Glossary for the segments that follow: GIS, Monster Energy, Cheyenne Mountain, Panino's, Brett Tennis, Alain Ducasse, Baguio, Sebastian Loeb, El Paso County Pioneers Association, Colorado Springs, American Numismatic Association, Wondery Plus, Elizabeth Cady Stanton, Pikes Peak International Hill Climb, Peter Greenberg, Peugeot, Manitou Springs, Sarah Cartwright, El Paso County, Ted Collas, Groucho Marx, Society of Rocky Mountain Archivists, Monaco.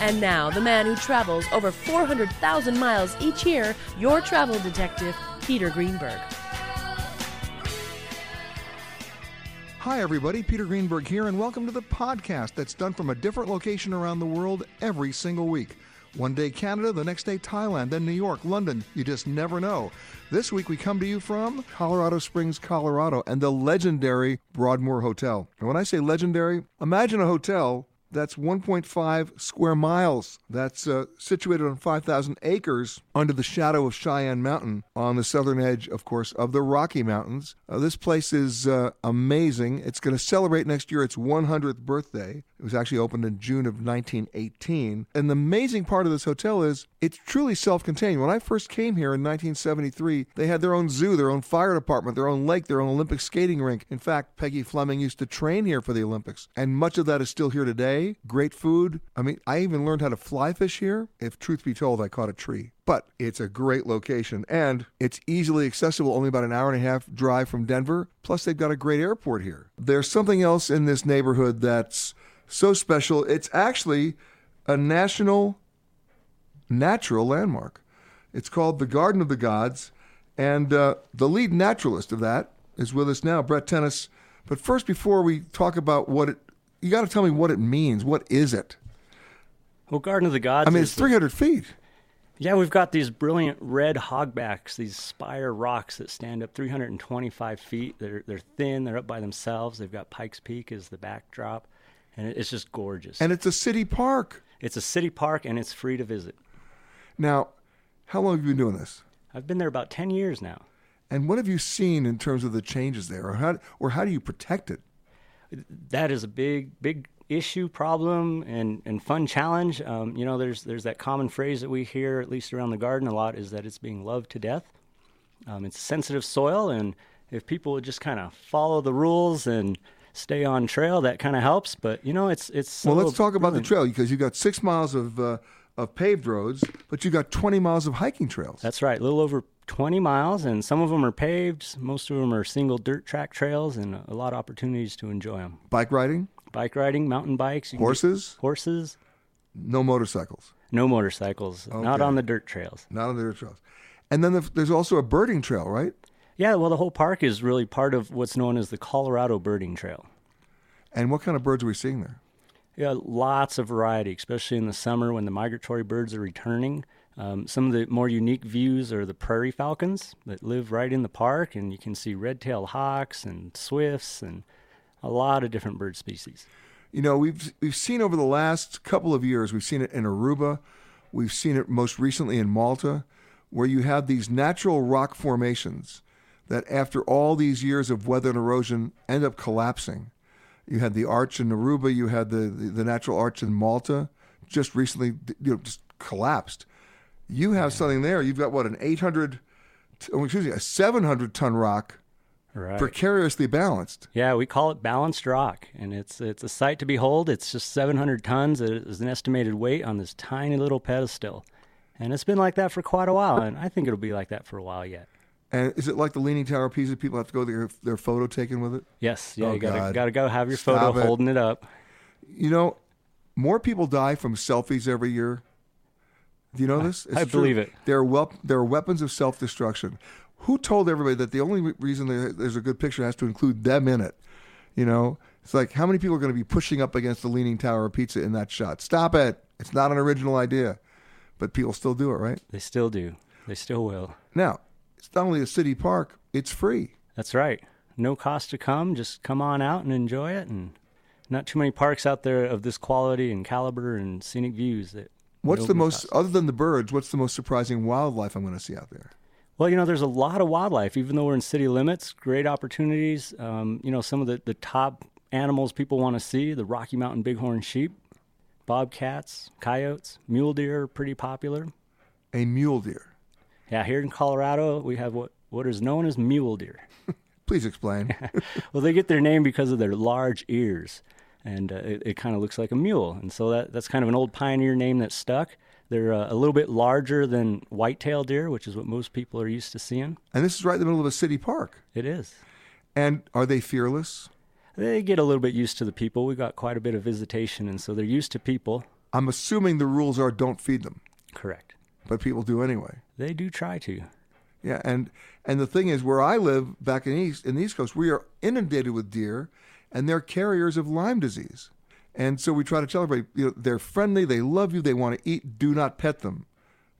And now, the man who travels over 400,000 miles each year, your travel detective, Peter Greenberg. Hi, everybody. Peter Greenberg here, and welcome to the podcast that's done from a different location around the world every single week. One day Canada, the next day Thailand, then New York, London. You just never know. This week we come to you from Colorado Springs, Colorado, and the legendary Broadmoor Hotel. And when I say legendary, imagine a hotel that's 1.5 square miles. That's situated on 5,000 acres under the shadow of Cheyenne Mountain on the southern edge, of course, of the Rocky Mountains. This place is amazing. It's going to celebrate next year its 100th birthday. It was actually opened in June of 1918. And the amazing part of this hotel is it's truly self-contained. When I first came here in 1973, they had their own zoo, their own fire department, their own lake, their own Olympic skating rink. In fact, Peggy Fleming used to train here for the Olympics. And much of that is still here today. Great food. I mean, I even learned how to fly fish here. If truth be told, I caught a tree. But it's a great location, and it's easily accessible, only about an hour and a half drive from Denver. Plus, they've got a great airport here. There's something else in this neighborhood that's so special. It's actually a national natural landmark. It's called the Garden of the Gods, and the lead naturalist of that is with us now, Brett Tennis. But first, before we talk about what it, you got to tell me what it means. What is it? Well, Garden of the Gods. I mean, it's 300 feet. Yeah, we've got these brilliant red hogbacks, these spire rocks that stand up 325 feet. They're thin. They're up by themselves. They've got Pikes Peak as the backdrop. And it's just gorgeous. And it's a city park. It's a city park, and it's free to visit. Now, how long have you been doing this? I've been there about 10 years now. And what have you seen in terms of the changes there, or how do you protect it? That is a big, big issue, problem, and fun challenge. You know, there's that common phrase that we hear, at least around the garden a lot, is that it's being loved to death. It's sensitive soil, and if people would just kind of follow the rules and stay on trail, that kind of helps. But you know, it's well, let's talk about the trail, because you've got 6 miles of paved roads, but you got 20 miles of hiking trails. That's right, a little over 20 miles, and some of them are paved, most of them are single dirt track trails, and a lot of opportunities to enjoy them. Bike riding, mountain bikes, horses. No motorcycles. Okay. Not on the dirt trails. And then there's also a birding trail, right? Yeah, well, the whole park is really part of what's known as the Colorado Birding Trail. And what kind of birds are we seeing there? Yeah, lots of variety, especially in the summer when the migratory birds are returning. Some of the more unique views are the prairie falcons that live right in the park, and you can see red-tailed hawks and swifts and a lot of different bird species. You know, we've seen over the last couple of years, we've seen it in Aruba, We've seen it most recently in Malta, where you have these natural rock formations that after all these years of weather and erosion end up collapsing. You had the arch in Aruba, you had the natural arch in Malta, just recently just collapsed. You have something there. You've got a 700-ton rock, right, precariously balanced. Yeah, we call it balanced rock, and it's a sight to behold. It's just 700 tons. It is an estimated weight on this tiny little pedestal, and it's been like that for quite a while, and I think it'll be like that for a while yet. And is it like the Leaning Tower of Pisa? People have to go get their photo taken with it? Yes. Yeah, you gotta go have your photo holding it up. You know, more people die from selfies every year. Do you know this? I believe it. There are weapons of self-destruction. Who told everybody that the only reason there's a good picture has to include them in it? You know, it's like, how many people are going to be pushing up against the Leaning Tower of Pisa in that shot? Stop it. It's not an original idea. But people still do it, right? They still do. They still will. Now, it's not only a city park, it's free. That's right. No cost to come. Just come on out and enjoy it. And not too many parks out there of this quality and caliber and scenic views that... What's the most, other than the birds, what's the most surprising wildlife I'm going to see out there? Well, you know, there's a lot of wildlife. Even though we're in city limits, great opportunities. You know, some of the top animals people want to see, the Rocky Mountain bighorn sheep, bobcats, coyotes, mule deer are pretty popular. A mule deer? Yeah, here in Colorado, we have what is known as mule deer. Please explain. Well, they get their name because of their large ears. And it kind of looks like a mule. And so that's kind of an old pioneer name that stuck. They're a little bit larger than white-tailed deer, which is what most people are used to seeing. And this is right in the middle of a city park. It is. And are they fearless? They get a little bit used to the people. We've got quite a bit of visitation, and so they're used to people. I'm assuming the rules are don't feed them. Correct. But people do anyway. They do try to. Yeah, and the thing is, where I live back in the East Coast, we are inundated with deer, and they're carriers of Lyme disease. And so we try to tell everybody, you know, they're friendly, they love you, they want to eat, do not pet them,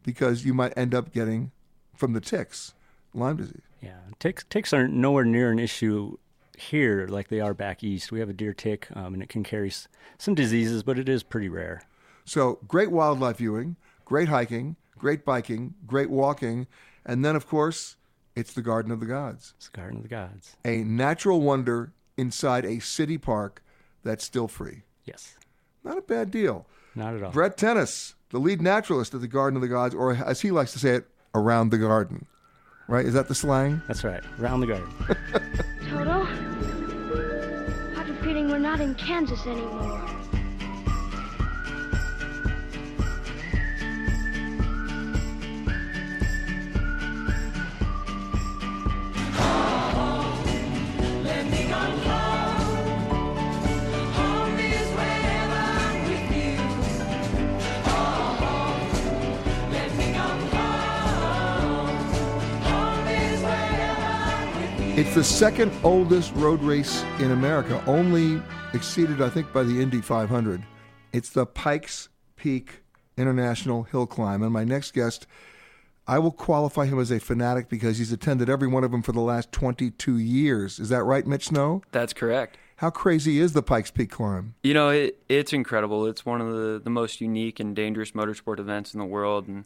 because you might end up getting, from the ticks, Lyme disease. Yeah, ticks are nowhere near an issue here like they are back east. We have a deer tick, and it can carry some diseases, but it is pretty rare. So great wildlife viewing, great hiking, great biking, great walking, and then, of course, it's the Garden of the Gods. It's the Garden of the Gods. A natural wonder inside a city park that's still free. Yes. Not a bad deal. Not at all. Brett Tennis, the lead naturalist at the Garden of the Gods, or as he likes to say it, around the garden. Right? Is that the slang? That's right. Around the garden. Toto, I have a feeling we're not in Kansas anymore. It's the second oldest road race in America, only exceeded, I think, by the Indy 500. It's the Pikes Peak International Hill Climb. And my next guest, I will qualify him as a fanatic because he's attended every one of them for the last 22 years. Is that right, Mitch Snow? That's correct. How crazy is the Pikes Peak Climb? You know, it's incredible. It's one of the most unique and dangerous motorsport events in the world. And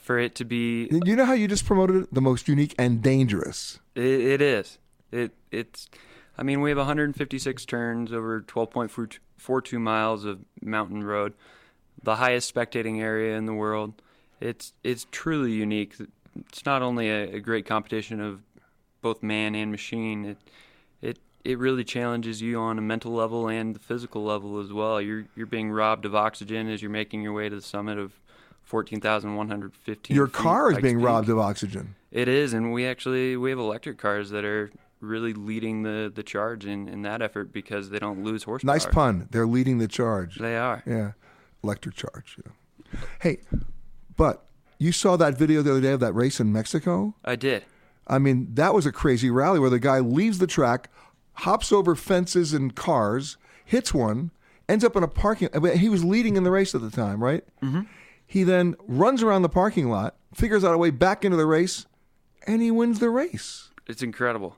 for it to be... You know how you just promoted it? The most unique and dangerous. It is. It's. I mean, we have 156 turns over 12.42 miles of mountain road, the highest spectating area in the world. It's truly unique. It's not only a great competition of both man and machine. It really challenges you on a mental level and the physical level as well. You're being robbed of oxygen as you're making your way to the summit of 14,115 feet. Your car is being robbed of oxygen. It is, and we have electric cars that are really leading the charge in that effort because they don't lose horsepower. Nice pun. They're leading the charge. They are. Yeah. Electric charge. Yeah. Hey, but you saw that video the other day of that race in Mexico? I did. I mean, that was a crazy rally where the guy leaves the track, hops over fences and cars, hits one, ends up in a parking lot. He was leading in the race at the time, right? Mm-hmm. He then runs around the parking lot, figures out a way back into the race, and he wins the race. It's incredible.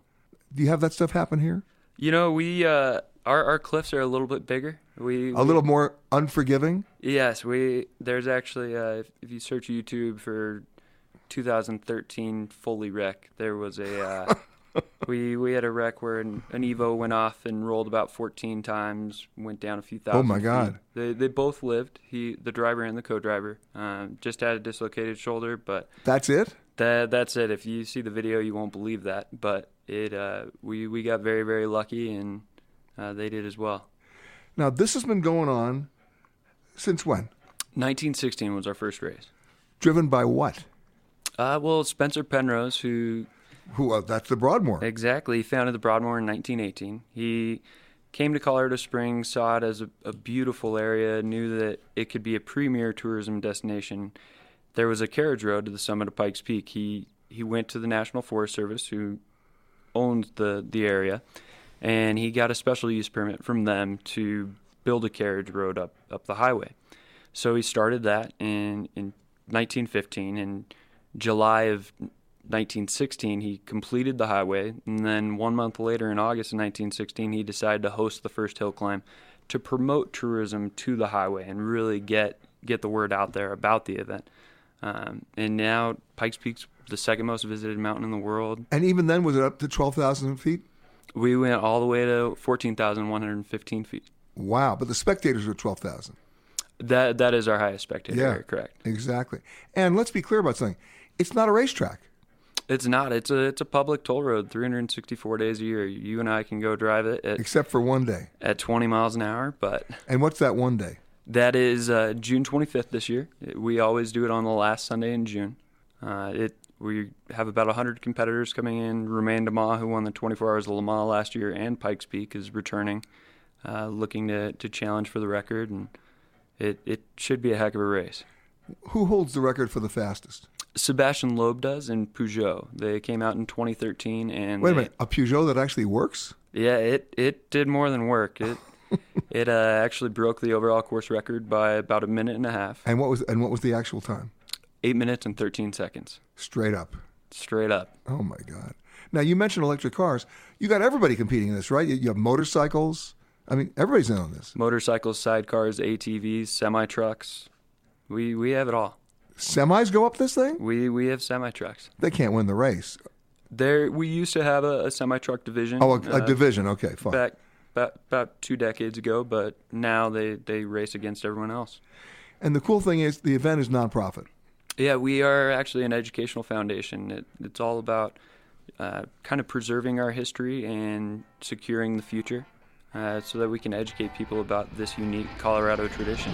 Do you have that stuff happen here? You know, our cliffs are a little bit bigger, A little more unforgiving? Yes, there's actually, if you search YouTube for 2013 Fully Wreck, there was a... we had a wreck where an Evo went off and rolled about 14 times, went down a few thousand. Oh my God! Feet. They both lived. The driver and the co-driver, just had a dislocated shoulder, but that's it. That's it. If you see the video, you won't believe that. But we got very, very lucky, and they did as well. Now this has been going on since when? 1916 was our first race. Driven by what? Spencer Penrose, that's the Broadmoor. Exactly. He founded the Broadmoor in 1918. He came to Colorado Springs, saw it as a beautiful area, knew that it could be a premier tourism destination. There was a carriage road to the summit of Pikes Peak. He went to the National Forest Service, who owned the area, and he got a special use permit from them to build a carriage road up the highway. So he started that in 1915. In July of 1916, he completed the highway, and then 1 month later, in August of 1916, he decided to host the first hill climb to promote tourism to the highway and really get the word out there about the event. And now Pikes Peak's the second most visited mountain in the world. And even then, was it up to 12,000 feet? We went all the way to 14,115 feet. Wow, but the spectators were 12,000. That is our highest spectator, correct. Exactly. And let's be clear about something. It's not a racetrack. It's not. It's a public toll road, 364 days a year. You and I can go drive it. Except for one day. At 20 miles an hour. But. And what's that one day? That is June 25th this year. We always do it on the last Sunday in June. We have about 100 competitors coming in. Romain DeMa, who won the 24 Hours of Le Mans last year, and Pikes Peak is returning, looking to challenge for the record. And it should be a heck of a race. Who holds the record for the fastest? Sebastian Loeb does in Peugeot. They came out in 2013, and wait a minute, a Peugeot that actually works? Yeah, it did more than work. It actually broke the overall course record by about a minute and a half. And what was the actual time? 8 minutes and 13 seconds. Straight up. Straight up. Oh my God! Now you mentioned electric cars. You got everybody competing in this, right? You have motorcycles. I mean, everybody's in on this. Motorcycles, sidecars, ATVs, semi trucks. We have it all. Semis go up this thing? We have semi-trucks. They can't win the race. We used to have a semi-truck division. Oh, a division. Okay, fine. Back about 2 decades ago, but now they race against everyone else. And the cool thing is the event is nonprofit. Yeah, we are actually an educational foundation. It's all about kind of preserving our history and securing the future so that we can educate people about this unique Colorado tradition.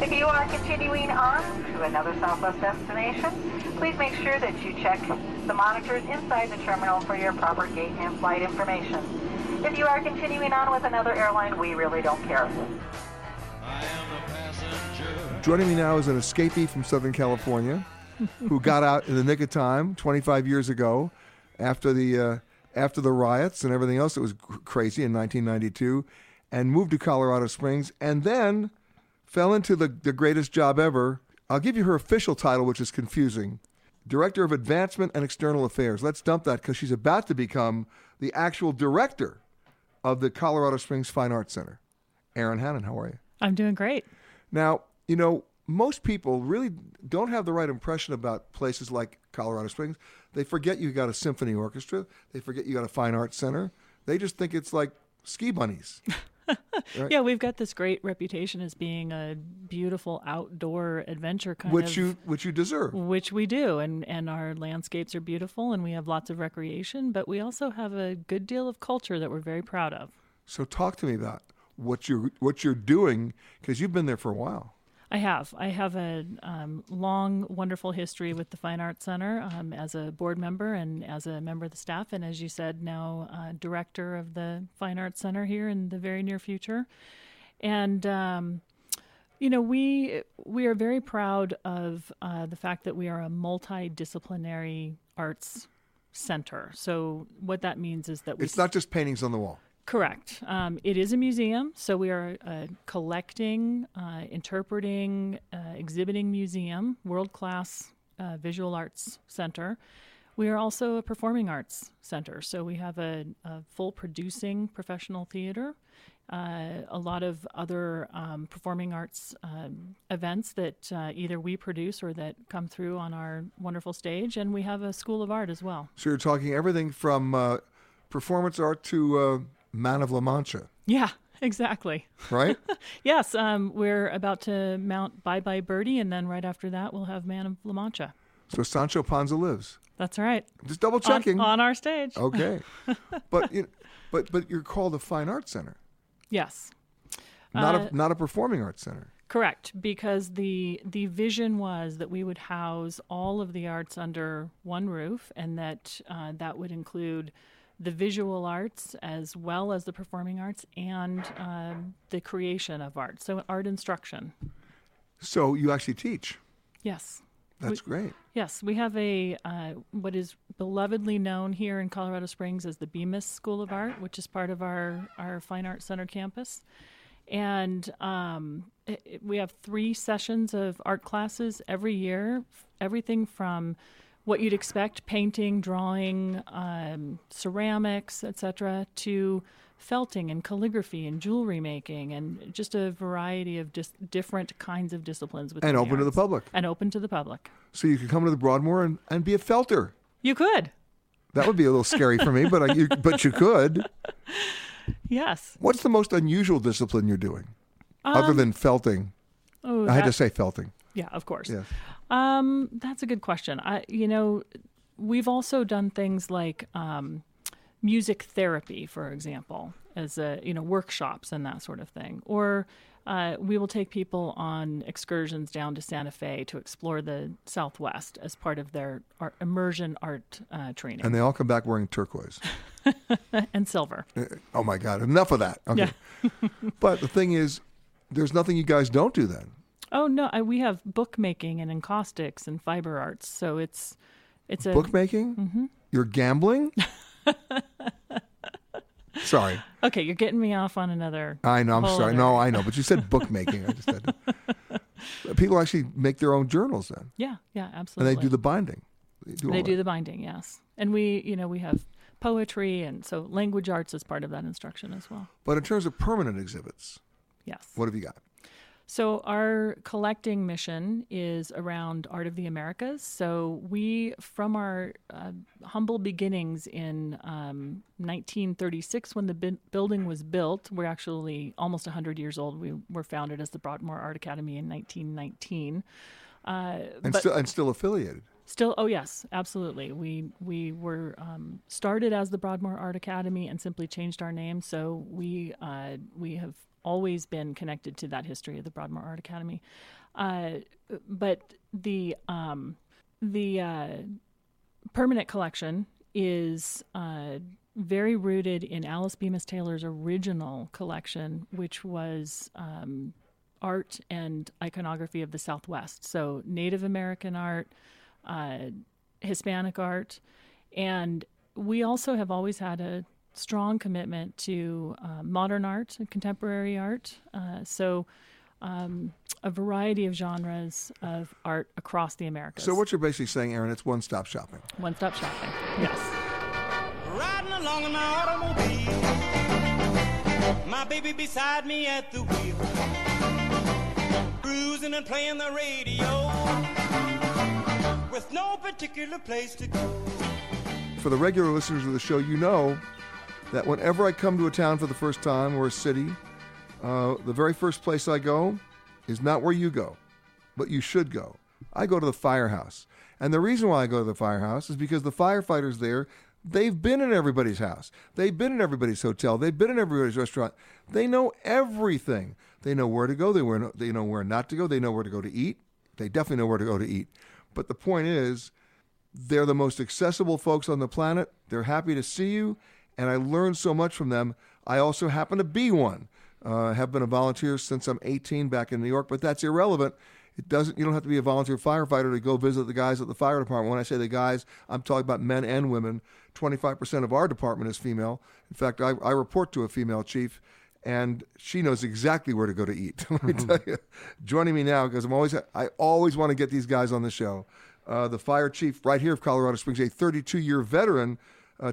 If you are continuing on to another Southwest destination, please make sure that you check the monitors inside the terminal for your proper gate and flight information. If you are continuing on with another airline, we really don't care. I am a passenger. Joining me now is an escapee from Southern California who got out in the nick of time 25 years ago after the riots and everything else that was crazy in 1992, and moved to Colorado Springs, and then fell into the greatest job ever. I'll give you her official title, which is confusing. Director of Advancement and External Affairs. Let's dump that, because she's about to become the actual director of the Colorado Springs Fine Arts Center. Erin Hannan, how are you? I'm doing great. Now, you know, most people really don't have the right impression about places like Colorado Springs. They forget you got a symphony orchestra. They forget you got a fine arts center. They just think it's like ski bunnies. Right. Yeah, we've got this great reputation as being a beautiful outdoor adventure which you deserve. Which we do, and our landscapes are beautiful, and we have lots of recreation, but we also have a good deal of culture that we're very proud of. So talk to me about what you're doing, because you've been there for a while. I have a long, wonderful history with the Fine Arts Center as a board member and as a member of the staff, and as you said, now director of the Fine Arts Center here in the very near future. And, you know, we are very proud of the fact that we are a multidisciplinary arts center. So what that means is that it's not just paintings on the wall. Correct. It is a museum, so we are a collecting, interpreting, exhibiting museum, world-class visual arts center. We are also a performing arts center, so we have a full producing professional theater, a lot of other performing arts events that either we produce or that come through on our wonderful stage, and we have a school of art as well. So you're talking everything from performance art to Man of La Mancha. Yeah. Exactly. Right? Yes. We're about to mount Bye Bye Birdie, and then right after that, we'll have Man of La Mancha. So Sancho Panza lives. That's right. Just double checking. On our stage. Okay. But you're called a fine arts center. Yes. Not a performing arts center. Correct, because the vision was that we would house all of the arts under one roof, and that would include the visual arts as well as the performing arts and the creation of art. So art instruction. So you actually teach? Yes. That's great. Yes. We have what is belovedly known here in Colorado Springs as the Bemis School of Art, which is part of our Fine Arts Center campus. And we have 3 sessions of art classes every year, everything from what you'd expect, painting, drawing, ceramics, etc., to felting and calligraphy and jewelry making, and just a variety of different kinds of disciplines. And open to the public. And open to the public. So you could come to the Broadmoor and be a felter. You could. That would be a little scary for me, but you could. Yes. What's the most unusual discipline you're doing, other than felting? Oh, I had to say felting. Yeah, of course. Yeah. That's a good question. We've also done things like music therapy, for example, as workshops and that sort of thing. Or we will take people on excursions down to Santa Fe to explore the Southwest as part of their immersion art training. And they all come back wearing turquoise. And silver. Oh, my God. Enough of that. Okay. Yeah. But the thing is, there's nothing you guys don't do then. Oh, no, we have bookmaking and encaustics and fiber arts, so it's a... Bookmaking? Mm-hmm. You're gambling? Sorry. Okay, you're getting me off on another... I know, I'm sorry. No, I know, but you said bookmaking. I just said... People actually make their own journals then. Yeah, absolutely. And they do the binding. They do the binding, yes. And we have poetry, and so language arts is part of that instruction as well. But in terms of permanent exhibits... Yes. What have you got? So our collecting mission is around Art of the Americas. So we, from our humble beginnings in 1936, when the building was built, we're actually almost 100 years old. We were founded as the Broadmoor Art Academy in 1919. Still affiliated. Still, oh yes, absolutely. We were started as the Broadmoor Art Academy and simply changed our name. So we have always been connected to that history of the Broadmoor Art Academy. But the permanent collection is very rooted in Alice Bemis Taylor's original collection, which was art and iconography of the Southwest. So Native American art, Hispanic art, and we also have always had a strong commitment to modern art and contemporary art. So a variety of genres of art across the Americas. So what you're basically saying, Erin, it's one-stop shopping. One-stop shopping, yes. Riding along in my automobile, my baby beside me at the wheel, cruising and playing the radio, with no particular place to go. For the regular listeners of the show, you know that whenever I come to a town for the first time or a city, the very first place I go is not where you go, but you should go. I go to the firehouse. And the reason why I go to the firehouse is because the firefighters there, they've been in everybody's house. They've been in everybody's hotel. They've been in everybody's restaurant. They know everything. They know where to go. They know where not to go. They know where to go to eat. They definitely know where to go to eat. But the point is, they're the most accessible folks on the planet. They're happy to see you. And I learned so much from them. I also happen to be one. I have been a volunteer since I'm 18 back in New York, but that's irrelevant. You don't have to be a volunteer firefighter to go visit the guys at the fire department. When I say the guys, I'm talking about men and women. 25% of our department is female. In fact, I report to a female chief, and she knows exactly where to go to eat. Let me tell you. Joining me now, because I always want to get these guys on the show. the fire chief right here of Colorado Springs, a 32-year veteran,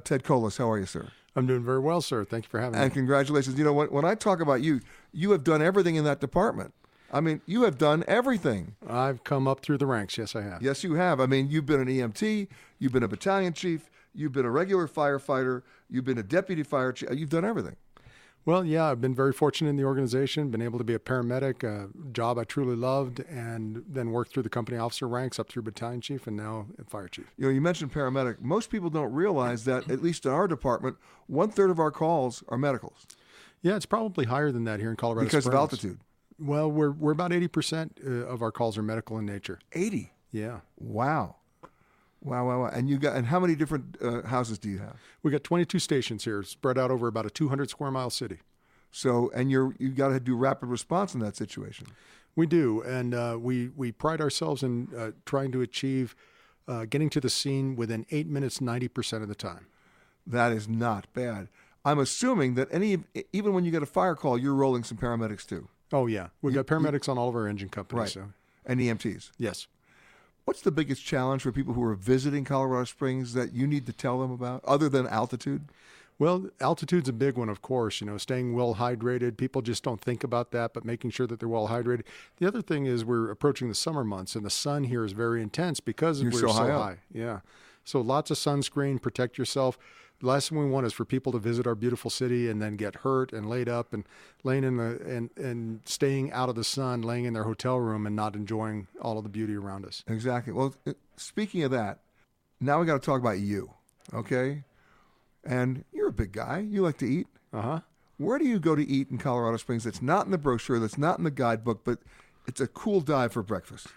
Ted Collas. How are you, sir? I'm doing very well, sir. Thank you for having me. And congratulations. You know, when I talk about you, you have done everything in that department. I mean, you have done everything. I've come up through the ranks. Yes, I have. Yes, you have. I mean, you've been an EMT. You've been a battalion chief. You've been a regular firefighter. You've been a deputy fire chief. You've done everything. Well, yeah, I've been very fortunate in the organization, been able to be a paramedic, a job I truly loved, and then worked through the company officer ranks up through battalion chief and now fire chief. You know, you mentioned paramedic. Most people don't realize that, at least in our department, one-third of our calls are medicals. Yeah, it's probably higher than that here in Colorado Springs. Because of altitude. Well, we're about 80% of our calls are medical in nature. 80? Yeah. Wow. Wow. And you got, and how many different houses do you have? We got 22 stations here spread out over about a 200 square mile city. So, and you got to do rapid response in that situation. We do. And we pride ourselves in trying to achieve getting to the scene within 8 minutes, 90% of the time. That is not bad. I'm assuming that even when you get a fire call, you're rolling some paramedics too. Oh, yeah. We've got paramedics on all of our engine companies. Right. So. And EMTs. Yes. What's the biggest challenge for people who are visiting Colorado Springs that you need to tell them about, other than altitude? Well, altitude's a big one, of course. You know, staying well hydrated. People just don't think about that, but making sure that they're well hydrated. The other thing is we're approaching the summer months, and the sun here is very intense because we're so high. Yeah. So lots of sunscreen, protect yourself. The last thing we want is for people to visit our beautiful city and then get hurt and laid up and laying in the and staying out of the sun, laying in their hotel room and not enjoying all of the beauty around us. Exactly. Well, speaking of that, now we got to talk about you, okay? And you're a big guy. You like to eat. Uh-huh. Where do you go to eat in Colorado Springs that's not in the brochure, that's not in the guidebook, but it's a cool dive for breakfast?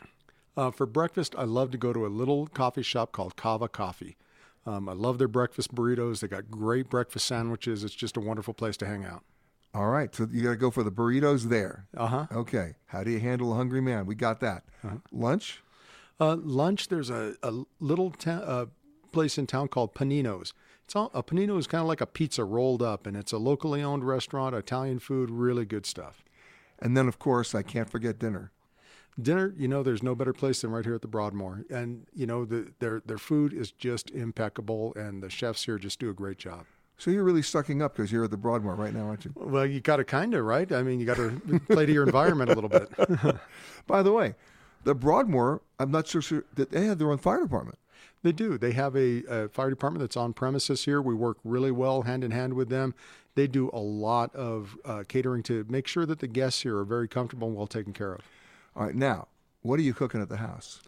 For breakfast, I love to go to a little coffee shop called Cava Coffee. I love their breakfast burritos. They got great breakfast sandwiches. It's just a wonderful place to hang out. All right. So you got to go for the burritos there. Uh-huh. Okay. How do you handle a hungry man? We got that. Uh-huh. Lunch? Lunch, there's a little place in town called Panino's. A panino is kind of like a pizza rolled up, and it's a locally owned restaurant, Italian food, really good stuff. And then, of course, I can't forget dinner. Dinner, you know, there's no better place than right here at the Broadmoor. And, you know, their food is just impeccable, and the chefs here just do a great job. So you're really sucking up because you're at the Broadmoor right now, aren't you? Well, you got to kind of, right? I mean, you got to play to your environment a little bit. By the way, the Broadmoor, I'm not sure that they have their own fire department. They do. They have a fire department that's on premises here. We work really well hand in hand with them. They do a lot of catering to make sure that the guests here are very comfortable and well taken care of. All right, now, what are you cooking at the house?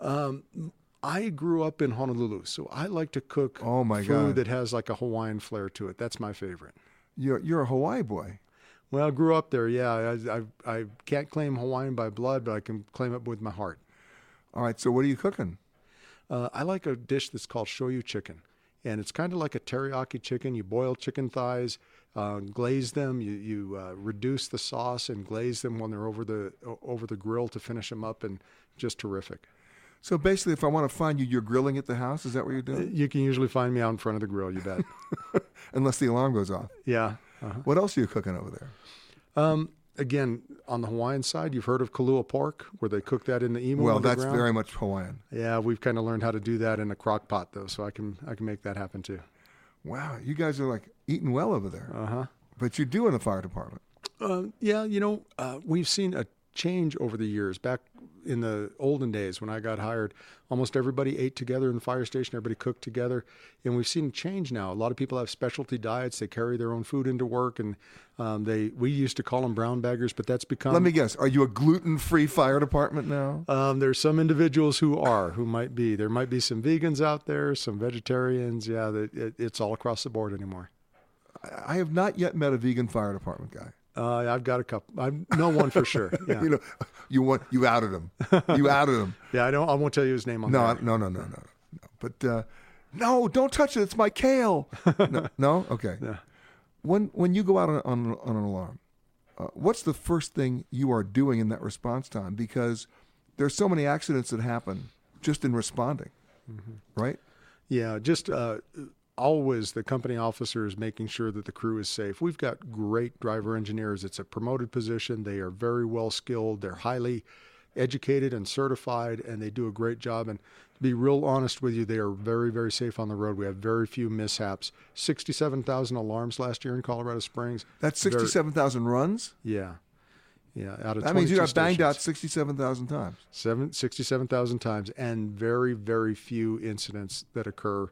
I grew up in Honolulu, so I like to cook food that has like a Hawaiian flair to it. That's my favorite. You're a Hawaii boy. Well, I grew up there, yeah. I can't claim Hawaiian by blood, but I can claim it with my heart. All right, so what are you cooking? I like a dish that's called shoyu chicken, and it's kind of like a teriyaki chicken. You boil chicken thighs. Glaze them. You reduce the sauce and glaze them when they're over the grill to finish them up, and just terrific. So basically, if I want to find you, you're grilling at the house? Is that what you're doing? You can usually find me out in front of the grill, you bet. Unless the alarm goes off. Yeah. Uh-huh. What else are you cooking over there? Again, on the Hawaiian side, you've heard of kalua pork, where they cook that in the imu. Well, that's very much Hawaiian. Yeah, we've kind of learned how to do that in a crock pot, though, so I can make that happen, too. Wow, you guys are like eating well over there. Uh-huh. But you do in the fire department. Yeah, you know, we've seen a change over the years. Back in the olden days when I got hired, almost everybody ate together in the fire station. Everybody cooked together. And we've seen a change now. A lot of people have specialty diets. They carry their own food into work. And we used to call them brown baggers, but that's become... Let me guess. Are you a gluten-free fire department now? There's some individuals who might be. There might be some vegans out there, some vegetarians. Yeah, it's all across the board anymore. I have not yet met a vegan fire department guy. I've got a couple. I know one for sure. Yeah. You know, you outed him. You outed him. Yeah, I won't tell you his name on that. No. But no, don't touch it. It's my kale. No? Okay. Yeah. When you go out on an alarm, what's the first thing you are doing in that response time? Because there's so many accidents that happen just in responding, right? Yeah, just... always the company officer is making sure that the crew is safe. We've got great driver engineers. It's a promoted position. They are very well skilled. They're highly educated and certified, and they do a great job. And to be real honest with you, they are very, very safe on the road. We have very few mishaps. 67,000 alarms last year in Colorado Springs. That's 67,000 runs? Yeah. Yeah, out of that means you got banged out 67,000 times. 67,000 times, and very, very few incidents that occur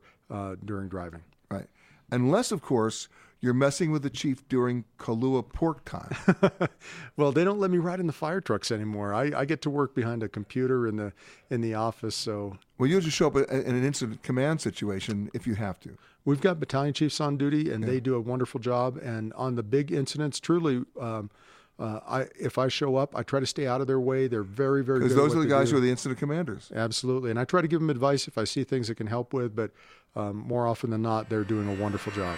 during driving. Right. Unless, of course, you're messing with the chief during Kahlua pork time. Well, they don't let me ride in the fire trucks anymore. I get to work behind a computer in the office. So well, you'll just show up in an incident command situation if you have to. We've got battalion chiefs on duty, and they do a wonderful job. And on the big incidents, truly... if I show up, I try to stay out of their way. They're very, very good. Because those are the guys who are the incident commanders. Absolutely. And I try to give them advice if I see things that can help with, but more often than not, they're doing a wonderful job.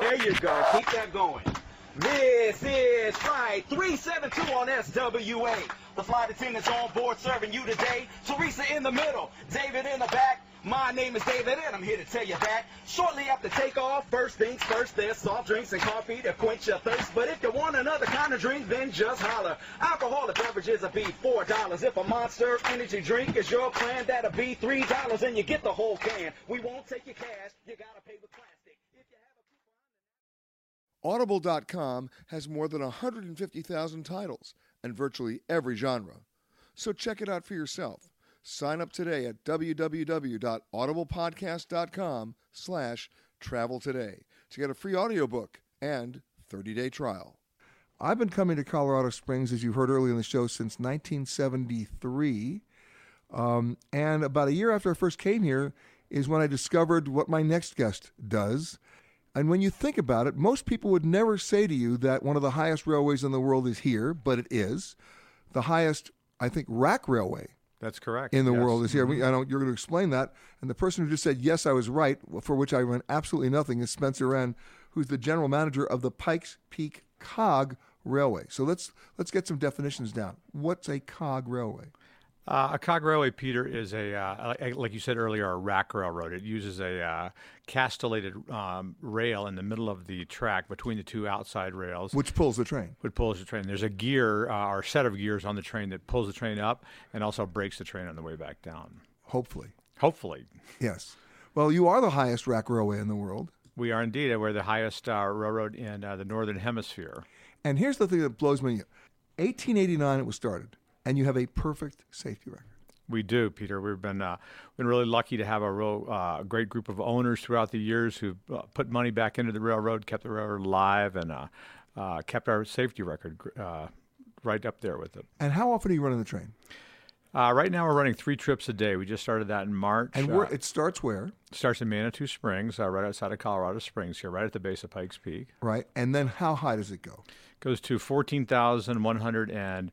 There you go. Keep that going. This is Flight 372 on SWA. The flight attendants on board serving you today. Teresa in the middle, David in the back. My name is David, and I'm here to tell you that shortly after takeoff, first things first, there's soft drinks and coffee to quench your thirst. But if you want another kind of drink, then just holler. Alcoholic beverages will be $4. If a Monster Energy drink is your plan, that'll be $3, and you get the whole can. We won't take your cash. You got to pay with plastic. If you have a coupon... Audible.com has more than 150,000 titles and virtually every genre. So check it out for yourself. Sign up today at www.audiblepodcast.com/travel today to get a free audiobook and 30-day trial. I've been coming to Colorado Springs, as you heard earlier in the show, since 1973. And about a year after I first came here is when I discovered what my next guest does. And when you think about it, most people would never say to you that one of the highest railways in the world is here, but it is. The highest, I think, rack railway. That's correct. In the world is here. You're going to explain that. And the person who just said, yes, I was right, for which I run absolutely nothing, is Spencer Wren, who's the general manager of the Pikes Peak Cog Railway. So let's get some definitions down. What's a cog railway? A cog railway, Peter, is like you said earlier, a rack railroad. It uses a castellated rail in the middle of the track between the two outside rails. Which pulls the train. There's a gear or set of gears on the train that pulls the train up and also breaks the train on the way back down. Hopefully. Yes. Well, you are the highest rack railway in the world. We are indeed. We're the highest railroad in the Northern Hemisphere. And here's the thing that blows me. 1889 it was started. And you have a perfect safety record. We do, Peter. We've been really lucky to have a real great group of owners throughout the years who put money back into the railroad, kept the railroad alive, and kept our safety record right up there with it. And how often are you running the train? Right now we're running 3 trips a day. We just started that in March. And it starts where? It starts in Manitou Springs, right outside of Colorado Springs here, right at the base of Pikes Peak. Right. And then how high does it go? It goes to 14,100 and...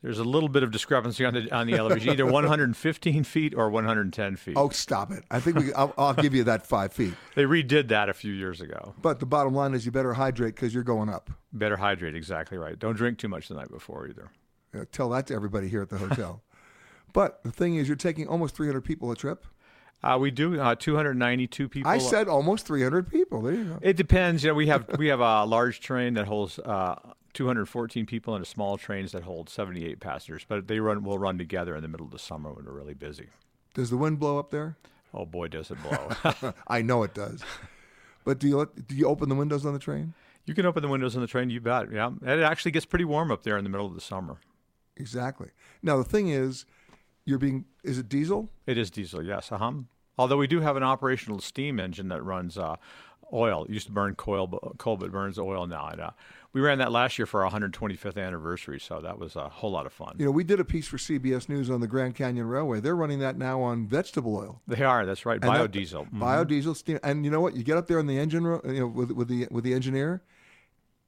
There's a little bit of discrepancy on the elevation, either 115 feet or 110 feet. Oh, stop it. I think I'll give you that 5 feet. They redid that a few years ago. But the bottom line is you better hydrate because you're going up. Better hydrate, exactly right. Don't drink too much the night before either. Yeah, tell that to everybody here at the hotel. But the thing is you're taking almost 300 people a trip. We do 292 people. I said almost 300 people. There you go. It depends. You know, we have a large train that holds 214 people and a small trains that hold 78 passengers, but will run together in the middle of the summer when we're really busy. Does the wind blow up there? Oh boy, does it blow! I know it does. But do you open the windows on the train? You can open the windows on the train. You bet. Yeah, and it actually gets pretty warm up there in the middle of the summer. Exactly. Now the thing is, is it diesel? It is diesel. Yes. Although we do have an operational steam engine that runs oil. It used to burn coal, but it burns oil now. And, we ran that last year for our 125th anniversary, so that was a whole lot of fun. You know, we did a piece for CBS News on the Grand Canyon Railway. They're running that now on vegetable oil. They are. That's right. Biodiesel. Biodiesel steam. And you know what? You get up there in the engine room, you know, with the engineer.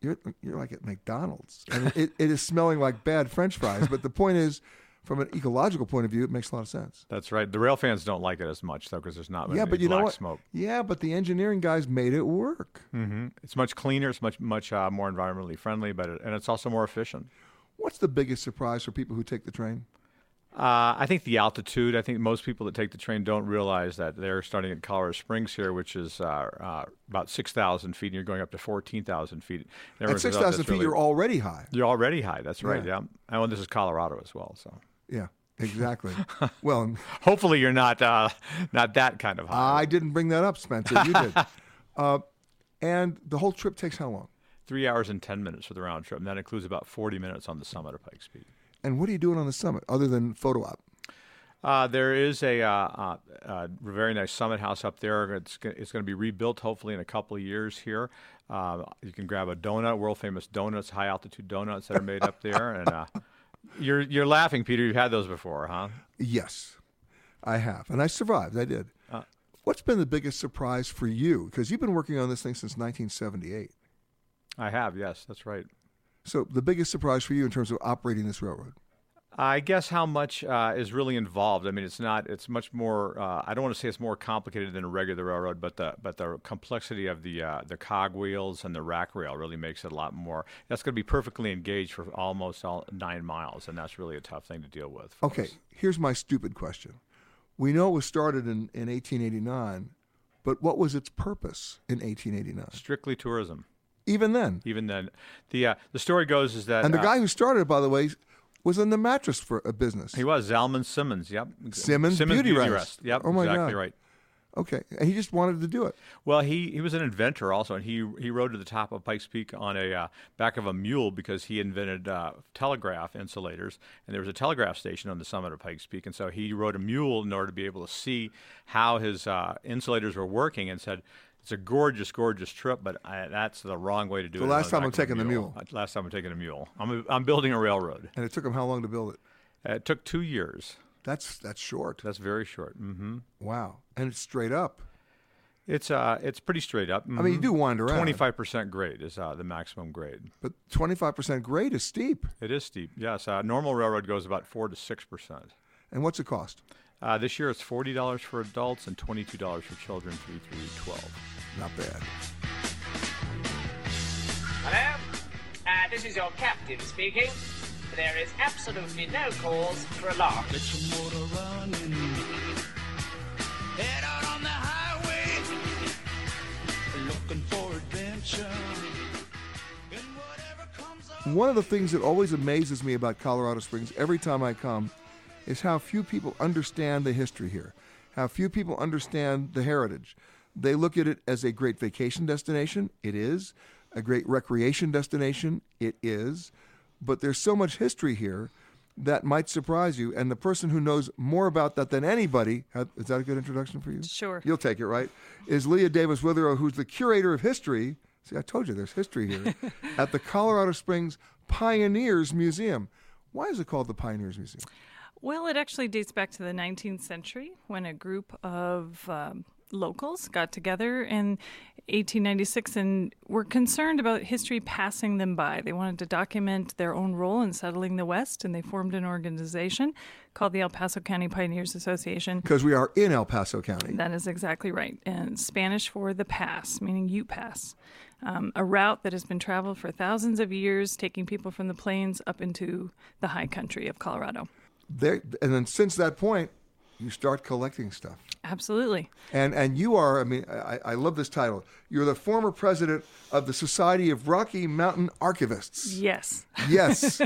You're like at McDonald's. I mean, it is smelling like bad French fries. But the point is, from an ecological point of view, it makes a lot of sense. That's right. The rail fans don't like it as much, though, because there's not many black smoke. Yeah, but the engineering guys made it work. Mm-hmm. It's much cleaner. It's much more environmentally friendly, and it's also more efficient. What's the biggest surprise for people who take the train? I think the altitude. I think most people that take the train don't realize that they're starting at Colorado Springs here, which is about 6,000 feet, and you're going up to 14,000 feet. At 6,000 feet, you're already high. You're already high. That's right. Yeah. And this is Colorado as well. So. Yeah. Exactly. Well, hopefully you're not that kind of high. I didn't bring that up, Spencer. You did. And the whole trip takes how long? 3 hours and 10 minutes for the round trip, and that includes about 40 minutes on the summit of Pikes Peak. And what are you doing on the summit other than photo op? There is a very nice summit house up there. It's going to be rebuilt hopefully in a couple of years here. You can grab a donut, world famous donuts, high altitude donuts that are made up there, and. You're laughing, Peter. You've had those before, huh? Yes, I have. And I survived. I did. What's been the biggest surprise for you? Because you've been working on this thing since 1978. I have, yes. That's right. So the biggest surprise for you in terms of operating this railroad? I guess how much is really involved. I mean, it's much more, I don't want to say it's more complicated than a regular railroad, but the complexity of the cog wheels and the rack rail really makes it a lot more. That's going to be perfectly engaged for almost all 9 miles, and that's really a tough thing to deal with. Okay, here's my stupid question. We know it was started in 1889, but what was its purpose in 1889? Strictly tourism. Even then. The story goes is that... And the guy who started it, by the way... was in the mattress for a business. He was, Zalman Simmons, yep. Simmons Beauty Rest. Yep, oh my exactly God. Right. Okay, and he just wanted to do it. Well, he was an inventor also, and he rode to the top of Pikes Peak on a back of a mule because he invented telegraph insulators, and there was a telegraph station on the summit of Pikes Peak, and so he rode a mule in order to be able to see how his insulators were working and said, it's a gorgeous, gorgeous trip, but that's the wrong way to do it. The last time I'm taking the mule. Last time I'm taking a mule. I'm building a railroad. And it took him how long to build it? It took 2 years. That's short. That's very short. Mm-hmm. Wow. And it's straight up. It's pretty straight up. Mm-hmm. I mean, you do wind around. 25% grade is the maximum grade. But 25% grade is steep. It is steep, yes. Normal railroad goes about 4 to 6%. And what's it cost? This year it's $40 for adults and $22 for children 3 through 12. Not bad. Hello? This is your captain speaking. There is absolutely no cause for alarm. Let your motor run and head out on the highway, looking for adventure. And whatever comes up. One of the things that always amazes me about Colorado Springs every time I come is how few people understand the history here, how few people understand the heritage. They look at it as a great vacation destination. It is. A great recreation destination. It is. But there's so much history here that might surprise you. And the person who knows more about that than anybody, is that a good introduction for you? Sure. You'll take it, right? Is Leah Davis-Witherow, who's the curator of history. See, I told you there's history here. At the Colorado Springs Pioneers Museum. Why is it called the Pioneers Museum? Well, it actually dates back to the 19th century when a group of locals got together in 1896 and were concerned about history passing them by. They wanted to document their own role in settling the West, and they formed an organization called the El Paso County Pioneers Association. Because we are in El Paso County. That is exactly right. And Spanish for the pass, meaning you pass. A route that has been traveled for thousands of years, taking people from the plains up into the high country of Colorado. There, and then since that point, you start collecting stuff. Absolutely. And you are, I mean, I love this title. You're the former president of the Society of Rocky Mountain Archivists. Yes. Yes.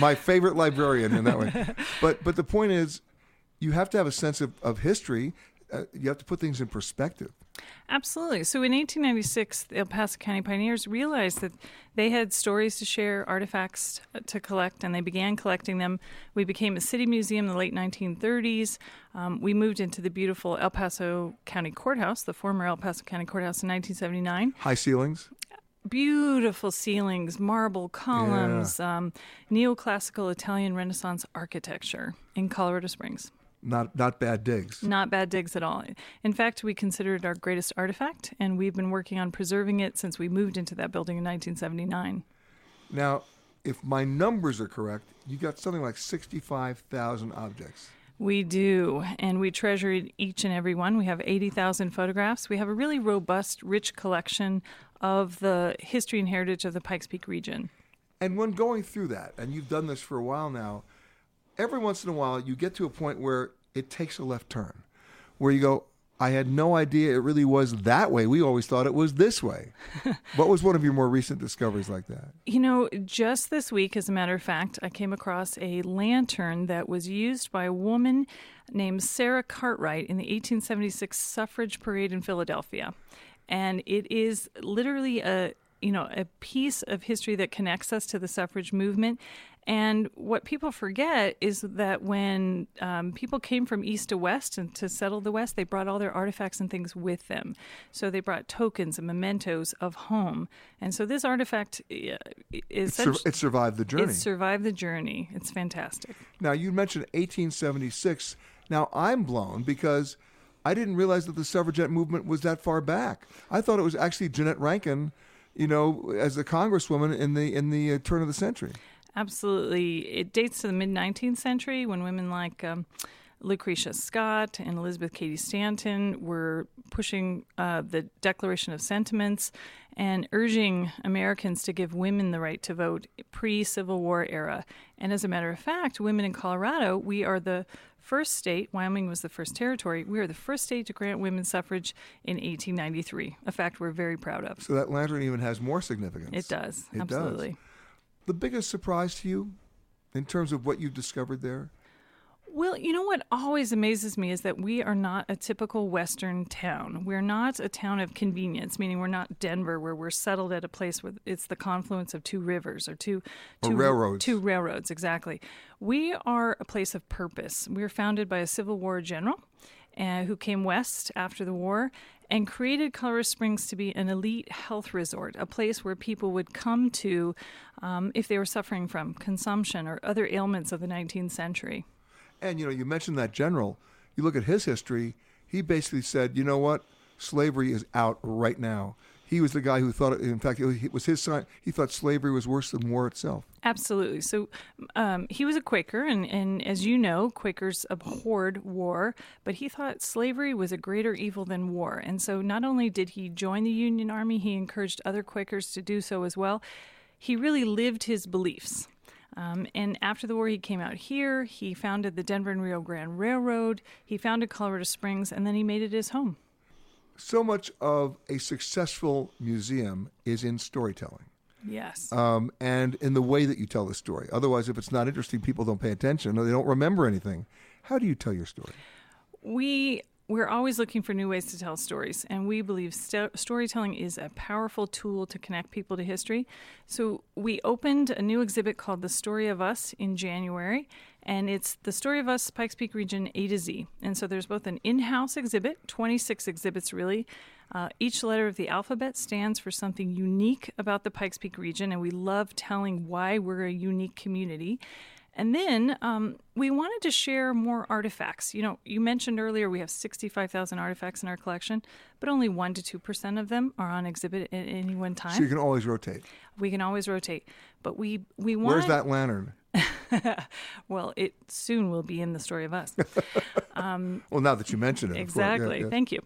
My favorite librarian in that way. But the point is, you have to have a sense of history. You have to put things in perspective. Absolutely. So in 1896, the El Paso County Pioneers realized that they had stories to share, artifacts to collect, and they began collecting them. We became a city museum in the late 1930s. We moved into the beautiful El Paso County Courthouse, the former El Paso County Courthouse in 1979. High ceilings. Beautiful ceilings, marble columns, neoclassical Italian Renaissance architecture in Colorado Springs. Not bad digs. Not bad digs at all. In fact, we consider it our greatest artifact, and we've been working on preserving it since we moved into that building in 1979. Now, if my numbers are correct, you got something like 65,000 objects. We do, and we treasure each and every one. We have 80,000 photographs. We have a really robust, rich collection of the history and heritage of the Pikes Peak region. And when going through that, and you've done this for a while now, every once in a while you get to a point where it takes a left turn, where you go, I had no idea it really was that way. We always thought it was this way. What was one of your more recent discoveries like that? You know, just this week, as a matter of fact, I came across a lantern that was used by a woman named Sarah Cartwright in the 1876 suffrage parade in Philadelphia. And it is literally a piece of history that connects us to the suffrage movement. And what people forget is that when people came from east to west and to settle the West, they brought all their artifacts and things with them. So they brought tokens and mementos of home. And so this artifact it survived the journey. It survived the journey. It's fantastic. Now, you mentioned 1876. Now, I'm blown because I didn't realize that the suffragette movement was that far back. I thought it was actually Jeanette Rankin, you know, as a congresswoman in the turn of the century. Absolutely. It dates to the mid-19th century when women like Lucretia Scott and Elizabeth Cady Stanton were pushing the Declaration of Sentiments and urging Americans to give women the right to vote pre-Civil War era. And as a matter of fact, women in Colorado, we are the first state, Wyoming was the first territory, we are the first state to grant women's suffrage in 1893, a fact we're very proud of. So that lantern even has more significance. It does. It absolutely does. The biggest surprise to you in terms of what you've discovered there? Well, you know what always amazes me is that we are not a typical Western town. We're not a town of convenience, meaning we're not Denver, where we're settled at a place where it's the confluence of two rivers or two railroads. Two railroads, exactly. We are a place of purpose. We were founded by a Civil War general who came west after the war and created Colorado Springs to be an elite health resort, a place where people would come to if they were suffering from consumption or other ailments of the 19th century. And, you know, you mentioned that general. You look at his history, he basically said, you know what, slavery is out right now. He was the guy who thought, in fact, it was his sign, he thought slavery was worse than war itself. Absolutely. So he was a Quaker, and as you know, Quakers abhorred war, but he thought slavery was a greater evil than war. And so not only did he join the Union Army, he encouraged other Quakers to do so as well. He really lived his beliefs. And after the war, he came out here. He founded the Denver and Rio Grande Railroad. He founded Colorado Springs, and then he made it his home. So much of a successful museum is in storytelling. Yes. And in the way that you tell the story. Otherwise, if it's not interesting, people don't pay attention or they don't remember anything. How do you tell your story? We're always looking for new ways to tell stories, and we believe storytelling is a powerful tool to connect people to history. So we opened a new exhibit called The Story of Us in January, and it's The Story of Us, Pikes Peak Region A to Z. And so there's both an in-house exhibit, 26 exhibits really. Each letter of the alphabet stands for something unique about the Pikes Peak region, and we love telling why we're a unique community. And then we wanted to share more artifacts. You know, you mentioned earlier we have 65,000 artifacts in our collection, but only 1% to 2% of them are on exhibit at any one time. So you can always rotate. We can always rotate. But we want... Where's that lantern? Well, it soon will be in The Story of Us. Well, now that you mention it. Exactly. Yeah, yeah. Thank you.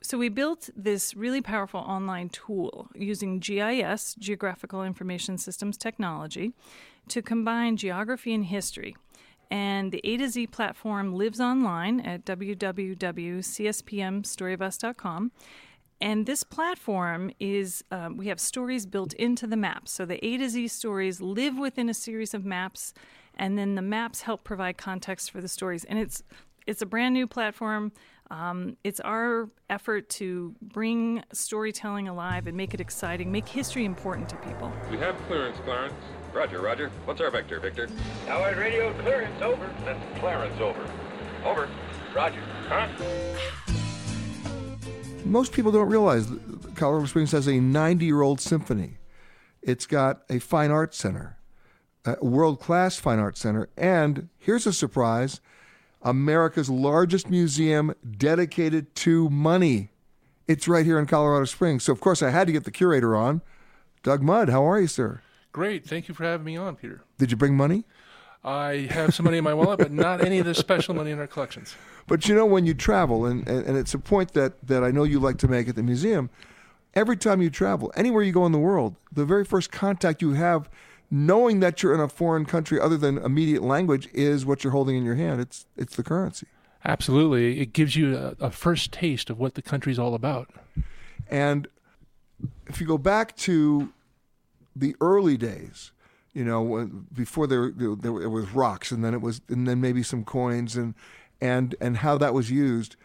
So we built this really powerful online tool using GIS, Geographical Information Systems Technology, to combine geography and history. And the A to Z platform lives online at www.cspmstoryofus.com. And this platform is, we have stories built into the maps. So the A to Z stories live within a series of maps, and then the maps help provide context for the stories. And it's a brand new platform. It's our effort to bring storytelling alive and make it exciting, make history important to people. We have clearance, Clarence. Roger, roger. What's our vector, Victor? Howard radio clearance, over. That's Clarence, over. Over. Roger. Huh? Most people don't realize that Colorado Springs has a 90-year-old symphony. It's got a fine arts center, a world-class fine arts center, and here's a surprise, America's largest museum dedicated to money. It's right here in Colorado Springs. So, of course, I had to get the curator on. Doug Mudd, how are you, sir? Great. Thank you for having me on, Peter. Did you bring money? I have some money in my wallet, but not any of the special money in our collections. But, you know, when you travel, and it's a point that I know you like to make at the museum, every time you travel, anywhere you go in the world, the very first contact you have knowing that you're in a foreign country other than immediate language is what you're holding in your hand. It's the currency. Absolutely. It gives you a first taste of what the country's all about. And if you go back to the early days, you know, before there it was rocks, and then maybe some coins, and how that was used.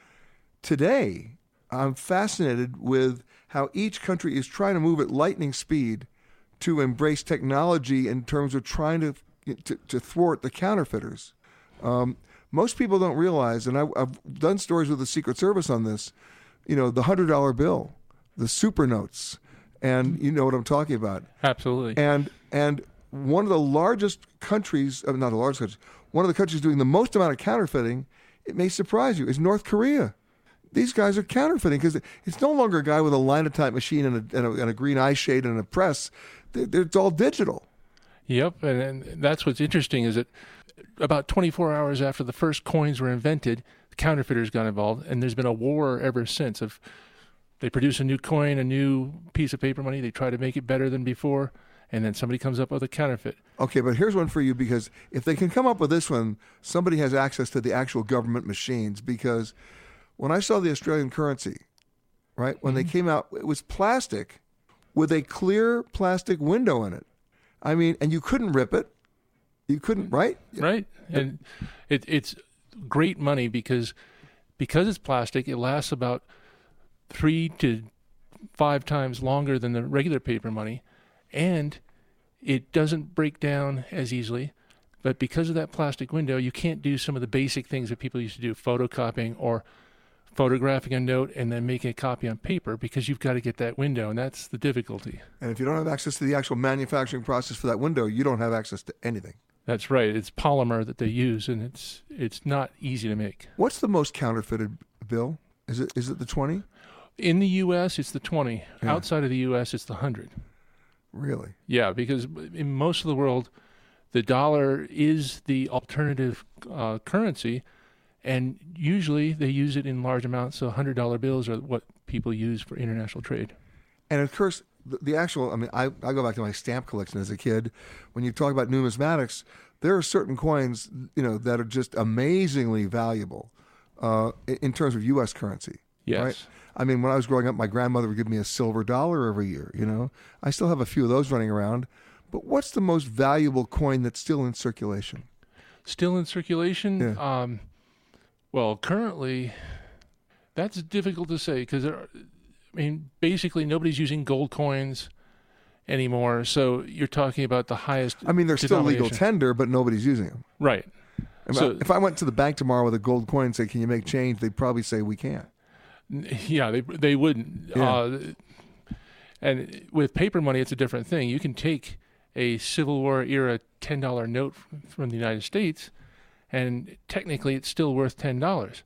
Today, I'm fascinated with how each country is trying to move at lightning speed to embrace technology in terms of trying to thwart the counterfeiters. Most people don't realize, and I've done stories with the Secret Service on this, you know, the $100 bill, the super notes, and you know what I'm talking about. Absolutely. And one of the largest countries, not the largest country, one of the countries doing the most amount of counterfeiting, it may surprise you, is North Korea. These guys are counterfeiting because it's no longer a guy with a linotype machine and a green eye shade and a press. It's all digital. Yep, and that's what's interesting is that about 24 hours after the first coins were invented, the counterfeiters got involved, and there's been a war ever since. Of they produce a new coin, a new piece of paper money, they try to make it better than before, and then somebody comes up with a counterfeit. Okay, but here's one for you, because if they can come up with this one, somebody has access to the actual government machines, because when I saw the Australian currency, right, when they came out, it was plastic with a clear plastic window in it. I mean, and you couldn't rip it. You couldn't, right? Right. And it's great money because it's plastic, it lasts about 3 to 5 times longer than the regular paper money, and it doesn't break down as easily. But because of that plastic window, you can't do some of the basic things that people used to do, photocopying or photographing a note and then making a copy on paper, because you've got to get that window, and that's the difficulty. And if you don't have access to the actual manufacturing process for that window, you don't have access to anything. That's right. It's polymer that they use, and it's not easy to make. What's the most counterfeited bill? Is it the 20? In the U.S., it's the 20. Yeah. Outside of the U.S., it's the 100. Really? Yeah, because in most of the world, the dollar is the alternative currency. And usually they use it in large amounts, so $100 bills are what people use for international trade. And of course, the actual, I mean, I go back to my stamp collection as a kid. When you talk about numismatics, there are certain coins, you know, that are just amazingly valuable in terms of U.S. currency. Yes. Right? I mean, when I was growing up, my grandmother would give me a silver dollar every year, you know. I still have a few of those running around. But what's the most valuable coin that's still in circulation? Still in circulation? Yeah. Well, currently, that's difficult to say because, I mean, basically nobody's using gold coins anymore. So you're talking about the highest. I mean, they're still legal tender, but nobody's using them. Right. So, if I went to the bank tomorrow with a gold coin and said, "Can you make change?" They'd probably say, "We can't." Yeah, they wouldn't. Yeah. And with paper money, it's a different thing. You can take a Civil War era $10 note from the United States, and technically it's still worth $10.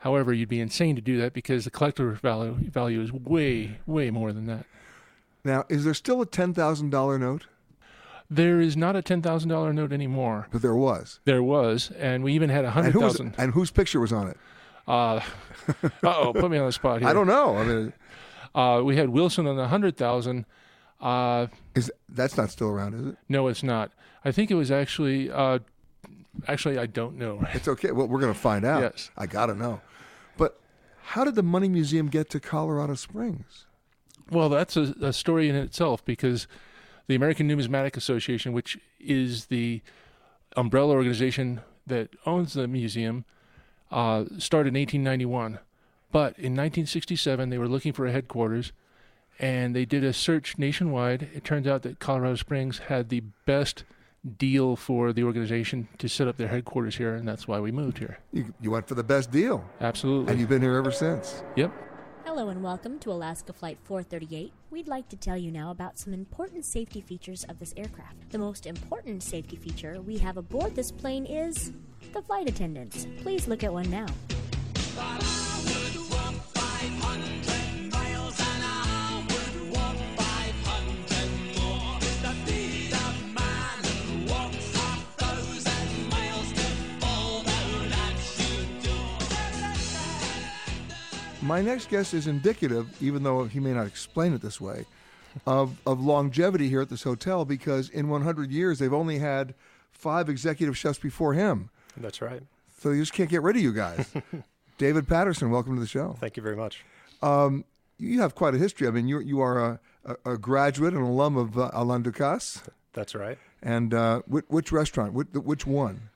However, you'd be insane to do that because the collector value is way, way more than that. Now, is there still a $10,000 note? There is not a $10,000 note anymore. But there was. There was, and we even had a $100,000. And whose picture was on it? Put me on the spot here. I don't know. I mean, we had Wilson on the $100,000. That's not still around, is it? No, it's not. I think it was actually... Actually, I don't know. It's okay. Well, we're going to find out. Yes. I got to know. But how did the Money Museum get to Colorado Springs? Well, that's a story in itself, because the American Numismatic Association, which is the umbrella organization that owns the museum, started in 1891. But in 1967, they were looking for a headquarters, and they did a search nationwide. It turns out that Colorado Springs had the best deal for the organization to set up their headquarters here, and that's why we moved here. You went for the best deal. Absolutely. And you've been here ever since. Yep. Hello and welcome to Alaska Flight 438. We'd like to tell you now about some important safety features of this aircraft. The most important safety feature we have aboard this plane is the flight attendants. Please look at one now. My next guest is indicative, even though he may not explain it this way, of longevity here at this hotel, because in 100 years, they've only had 5 executive chefs before him. That's right. So you just can't get rid of you guys. David Patterson, welcome to the show. Thank you very much. You have quite a history. I mean, you are a graduate, an alum of Alain Ducasse. That's right. And which restaurant? Which one?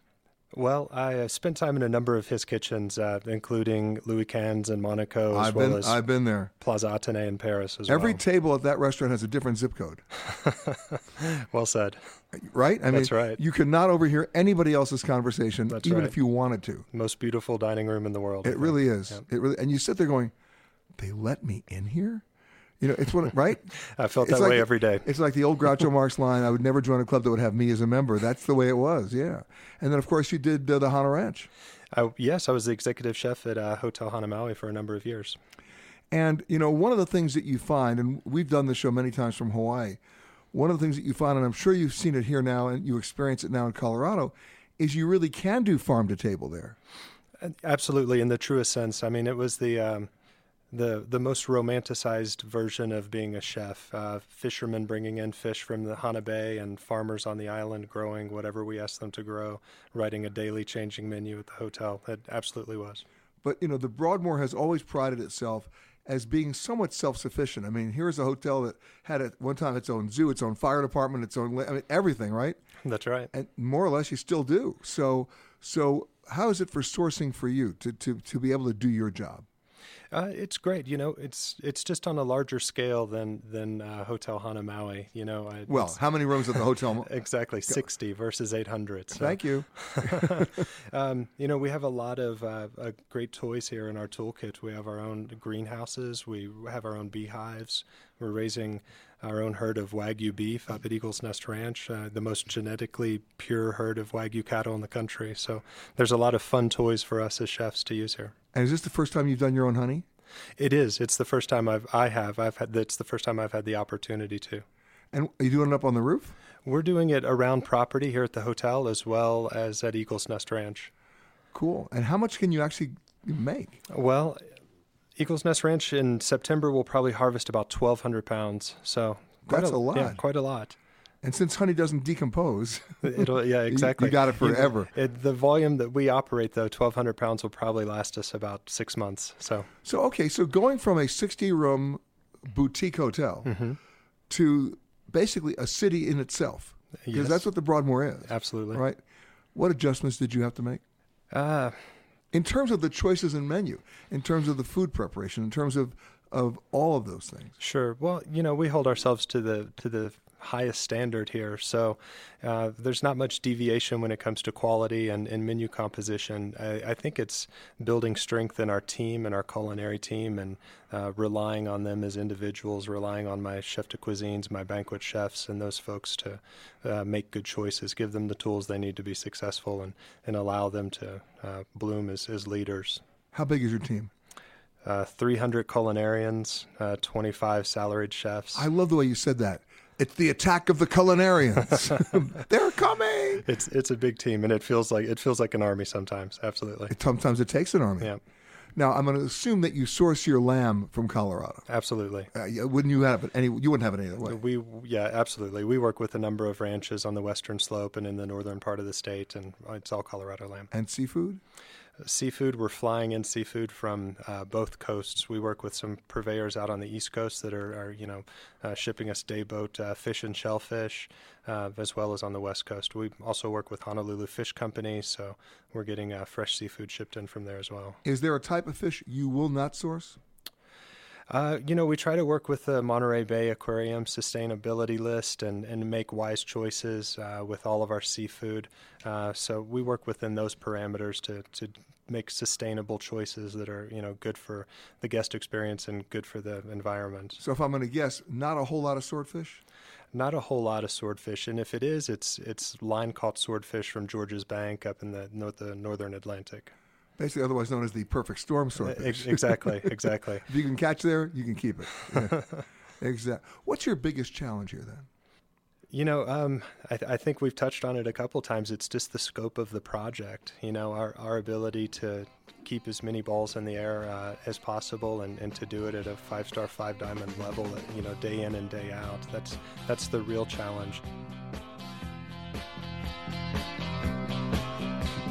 Well, I spent time in a number of his kitchens, including Louis Quinze in Monaco, as well as I've been there. Plaza Athénée in Paris as well. Every table at that restaurant has a different zip code. Well said. Right? That's right. You could not overhear anybody else's conversation, if you wanted to. Most beautiful dining room in the world. It really is. Yeah. It really, and you sit there going, "They let me in here?" You know, it's what, right? I felt that way every day. It's like the old Groucho Marx line, I would never join a club that would have me as a member. That's the way it was, yeah. And then, of course, you did the Hana Ranch. Yes, I was the executive chef at Hotel Hana Maui for a number of years. And, you know, one of the things that you find, and we've done this show many times from Hawaii, one of the things that you find, and I'm sure you've seen it here now and you experience it now in Colorado, is you really can do farm to table there. Absolutely, in the truest sense. I mean, it was the most romanticized version of being a chef, fishermen bringing in fish from the Hana Bay and farmers on the island growing whatever we asked them to grow, writing a daily changing menu at the hotel. It absolutely was. But, you know, the Broadmoor has always prided itself as being somewhat self-sufficient. I mean, here's a hotel that had at one time its own zoo, its own fire department, its own, I mean, everything, right? That's right. And more or less you still do. So how is it for sourcing for you to be able to do your job? It's great. You know, it's just on a larger scale than Hotel Hana Maui, you know. How many rooms at the hotel? Exactly, 60 versus 800. So. Thank you. You know, we have a lot of great toys here in our toolkit. We have our own greenhouses. We have our own beehives. We're raising our own herd of Wagyu beef up at Eagle's Nest Ranch, the most genetically pure herd of Wagyu cattle in the country. So there's a lot of fun toys for us as chefs to use here. And is this the first time you've done your own honey? It is. It's the first time it's the first time I've had the opportunity to. And are you doing it up on the roof? We're doing it around property here at the hotel as well as at Eagle's Nest Ranch. Cool. And how much can you actually make? Well, Eagle's Nest Ranch in September will probably harvest about 1,200 pounds. So that's a lot. Yeah, quite a lot. And since honey doesn't decompose, exactly. You got it forever. The volume that we operate, though, 1,200 pounds will probably last us about 6 months. So going from a 60-room boutique hotel to basically a city in itself, because that's what the Broadmoor is. Absolutely. Right? What adjustments did you have to make? In terms of the choices in menu, in terms of the food preparation, in terms of all of those things. Sure. Well, you know, we hold ourselves to the highest standard here. So there's not much deviation when it comes to quality and menu composition. I think it's building strength in our team and our culinary team and relying on them as individuals, relying on my chef de cuisines, my banquet chefs, and those folks to make good choices, give them the tools they need to be successful and allow them to bloom as leaders. How big is your team? 300 culinarians, 25 salaried chefs. I love the way you said that. It's the attack of the culinarians. They're coming. It's a big team, and it feels like an army sometimes. Absolutely. Sometimes it takes an army. Yeah. Now I'm going to assume that you source your lamb from Colorado. Absolutely. You wouldn't have it any other way. Absolutely. We work with a number of ranches on the western slope and in the northern part of the state, and it's all Colorado lamb. And seafood. Seafood, we're flying in seafood from both coasts. We work with some purveyors out on the East Coast that are shipping us dayboat fish and shellfish, as well as on the West Coast. We also work with Honolulu Fish Company, so we're getting fresh seafood shipped in from there as well. Is there a type of fish you will not source? You know, we try to work with the Monterey Bay Aquarium sustainability list and make wise choices with all of our seafood. So we work within those parameters to make sustainable choices that are, you know, good for the guest experience and good for the environment. So if I'm going to guess, not a whole lot of swordfish? Not a whole lot of swordfish, and if it is, it's line-caught swordfish from George's Bank up in the northern Atlantic. Basically, otherwise known as the perfect storm swordfish. Exactly. If you can catch there, you can keep it. Yeah. Exactly. What's your biggest challenge here, then? You know, I think we've touched on it a couple times. It's just the scope of the project, you know, our ability to keep as many balls in the air as possible and to do it at a five-star, five-diamond level, you know, day in and day out. That's the real challenge.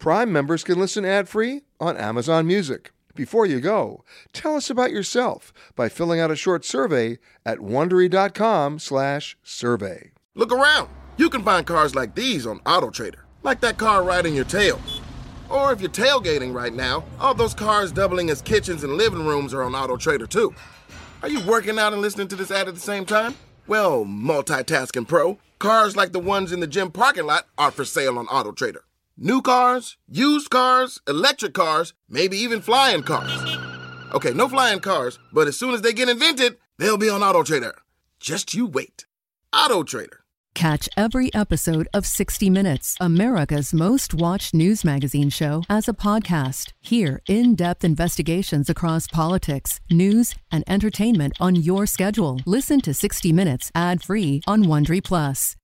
Prime members can listen ad-free on Amazon Music. Before you go, tell us about yourself by filling out a short survey at Wondery.com/survey. Look around. You can find cars like these on AutoTrader, like that car riding your tail. Or if you're tailgating right now, all those cars doubling as kitchens and living rooms are on AutoTrader too. Are you working out and listening to this ad at the same time? Well, multitasking pro, cars like the ones in the gym parking lot are for sale on AutoTrader. New cars, used cars, electric cars, maybe even flying cars. Okay, no flying cars, but as soon as they get invented, they'll be on AutoTrader. Just you wait. AutoTrader. Catch every episode of 60 Minutes, America's most watched news magazine show, as a podcast. Hear in-depth investigations across politics, news, and entertainment on your schedule. Listen to 60 Minutes ad-free on Wondery Plus.